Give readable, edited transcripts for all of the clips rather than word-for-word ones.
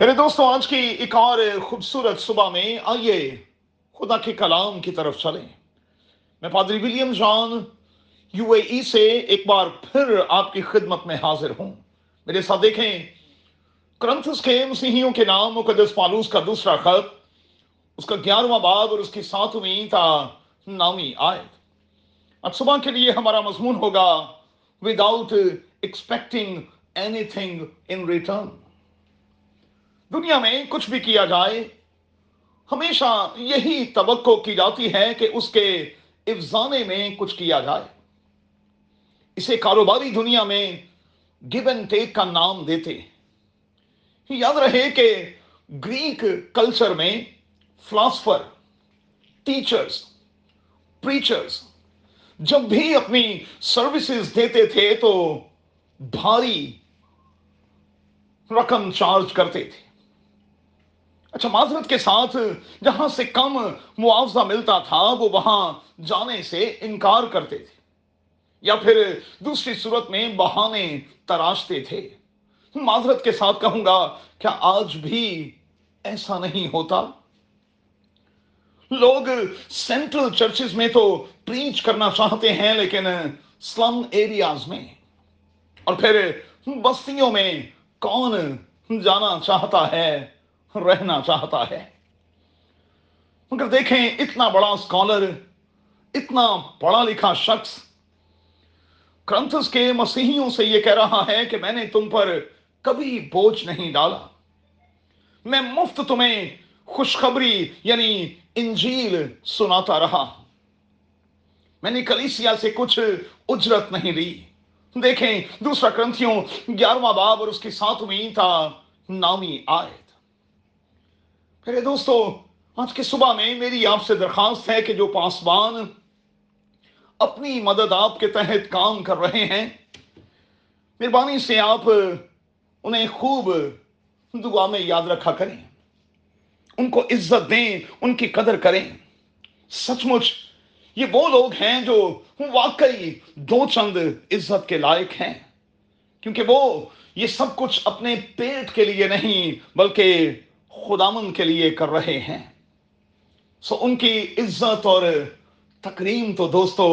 میرے دوستوں، آج کی ایک اور خوبصورت صبح میں آئیے خدا کے کلام کی طرف چلیں۔ میں پادری ولیم جان یو اے ای سے ایک بار پھر آپ کی خدمت میں حاضر ہوں۔ میرے ساتھ دیکھیں کرنتھس کے مسیحیوں کے نام مقدس پالوس کا دوسرا خط، اس کا 11واں باب اور اس کی 7ویں تا 9ویں آیت۔ آج صبح کے لیے ہمارا مضمون ہوگا without expecting anything in return. دنیا میں کچھ بھی کیا جائے ہمیشہ یہی توقع کی جاتی ہے کہ اس کے افزانے میں کچھ کیا جائے۔ اسے کاروباری دنیا میں گیو اینڈ ٹیک کا نام دیتے ہیں۔ یاد رہے کہ گریک کلچر میں فلاسفر، ٹیچرز، پریچرز جب بھی اپنی سروسز دیتے تھے تو بھاری رقم چارج کرتے تھے۔ اچھا، معذرت کے ساتھ جہاں سے کم معاوضہ ملتا تھا وہ وہاں جانے سے انکار کرتے تھے، یا پھر دوسری صورت میں بہانے تراشتے تھے۔ معذرت کے ساتھ کہوں گا، کیا آج بھی ایسا نہیں ہوتا؟ لوگ سینٹرل چرچز میں تو پریچ کرنا چاہتے ہیں، لیکن سلم ایریاز میں اور پھر بستیوں میں کون جانا چاہتا ہے، رہنا چاہتا ہے؟ مگر دیکھیں، اتنا بڑا اسکالر، اتنا پڑھا لکھا شخص کرنتھس کے مسیحیوں سے یہ کہہ رہا ہے کہ میں نے تم پر کبھی بوجھ نہیں ڈالا، میں مفت تمہیں خوشخبری یعنی انجیل سناتا رہا، میں نے کلیسیا سے کچھ اجرت نہیں لی۔ دیکھیں دوسرا کرنتھیوں 11واں باب اور اس کی 7ویں تا 9ویں آیت۔ میرے دوستو، آج کی صبح میں میری آپ سے درخواست ہے کہ جو پاسبان اپنی مدد آپ کے تحت کام کر رہے ہیں، مہربانی سے آپ انہیں خوب دعا میں یاد رکھا کریں، ان کو عزت دیں، ان کی قدر کریں۔ سچ مچ یہ وہ لوگ ہیں جو واقعی دو چند عزت کے لائق ہیں، کیونکہ وہ یہ سب کچھ اپنے پیٹ کے لیے نہیں بلکہ خداوند کے لیے کر رہے ہیں۔ سو ان کی عزت اور تکریم تو دوستو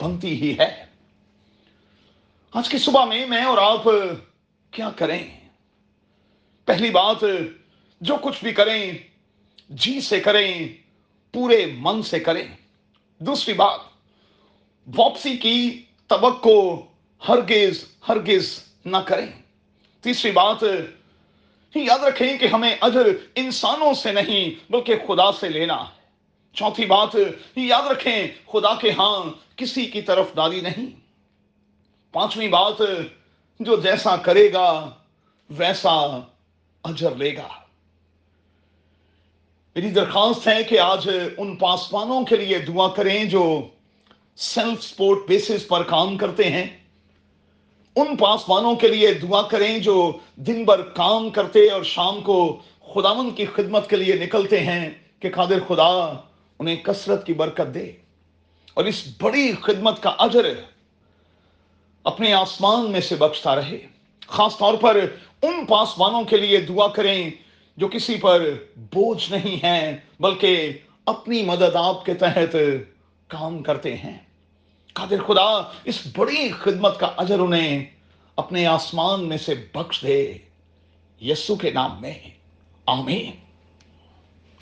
بنتی ہی ہے۔ آج کی صبح میں اور آپ کیا کریں؟ پہلی بات، جو کچھ بھی کریں جی سے کریں، پورے من سے کریں۔ دوسری بات، واپسی کی توقع ہرگز ہرگز نہ کریں۔ تیسری بات، یاد رکھیں کہ ہمیں اجر انسانوں سے نہیں بلکہ خدا سے لینا ہے۔ چوتھی بات، یاد رکھیں خدا کے ہاں کسی کی طرف داری نہیں۔ پانچویں بات، جو جیسا کرے گا ویسا اجر لے گا۔ میری درخواست ہے کہ آج ان پاسبانوں کے لیے دعا کریں جو سیلف سپورٹ بیسس پر کام کرتے ہیں، ان پاسبانوں کے لیے دعا کریں جو دن بھر کام کرتے اور شام کو خداوند کی خدمت کے لیے نکلتے ہیں، کہ قادر خدا انہیں کثرت کی برکت دے اور اس بڑی خدمت کا اجر اپنے آسمان میں سے بخشتا رہے۔ خاص طور پر ان پاسبانوں کے لیے دعا کریں جو کسی پر بوجھ نہیں ہیں بلکہ اپنی مدد آپ کے تحت کام کرتے ہیں۔ قادر خدا اس بڑی خدمت کا اجر انہیں اپنے آسمان میں سے بخش دے، یسوع کے نام میں، آمین۔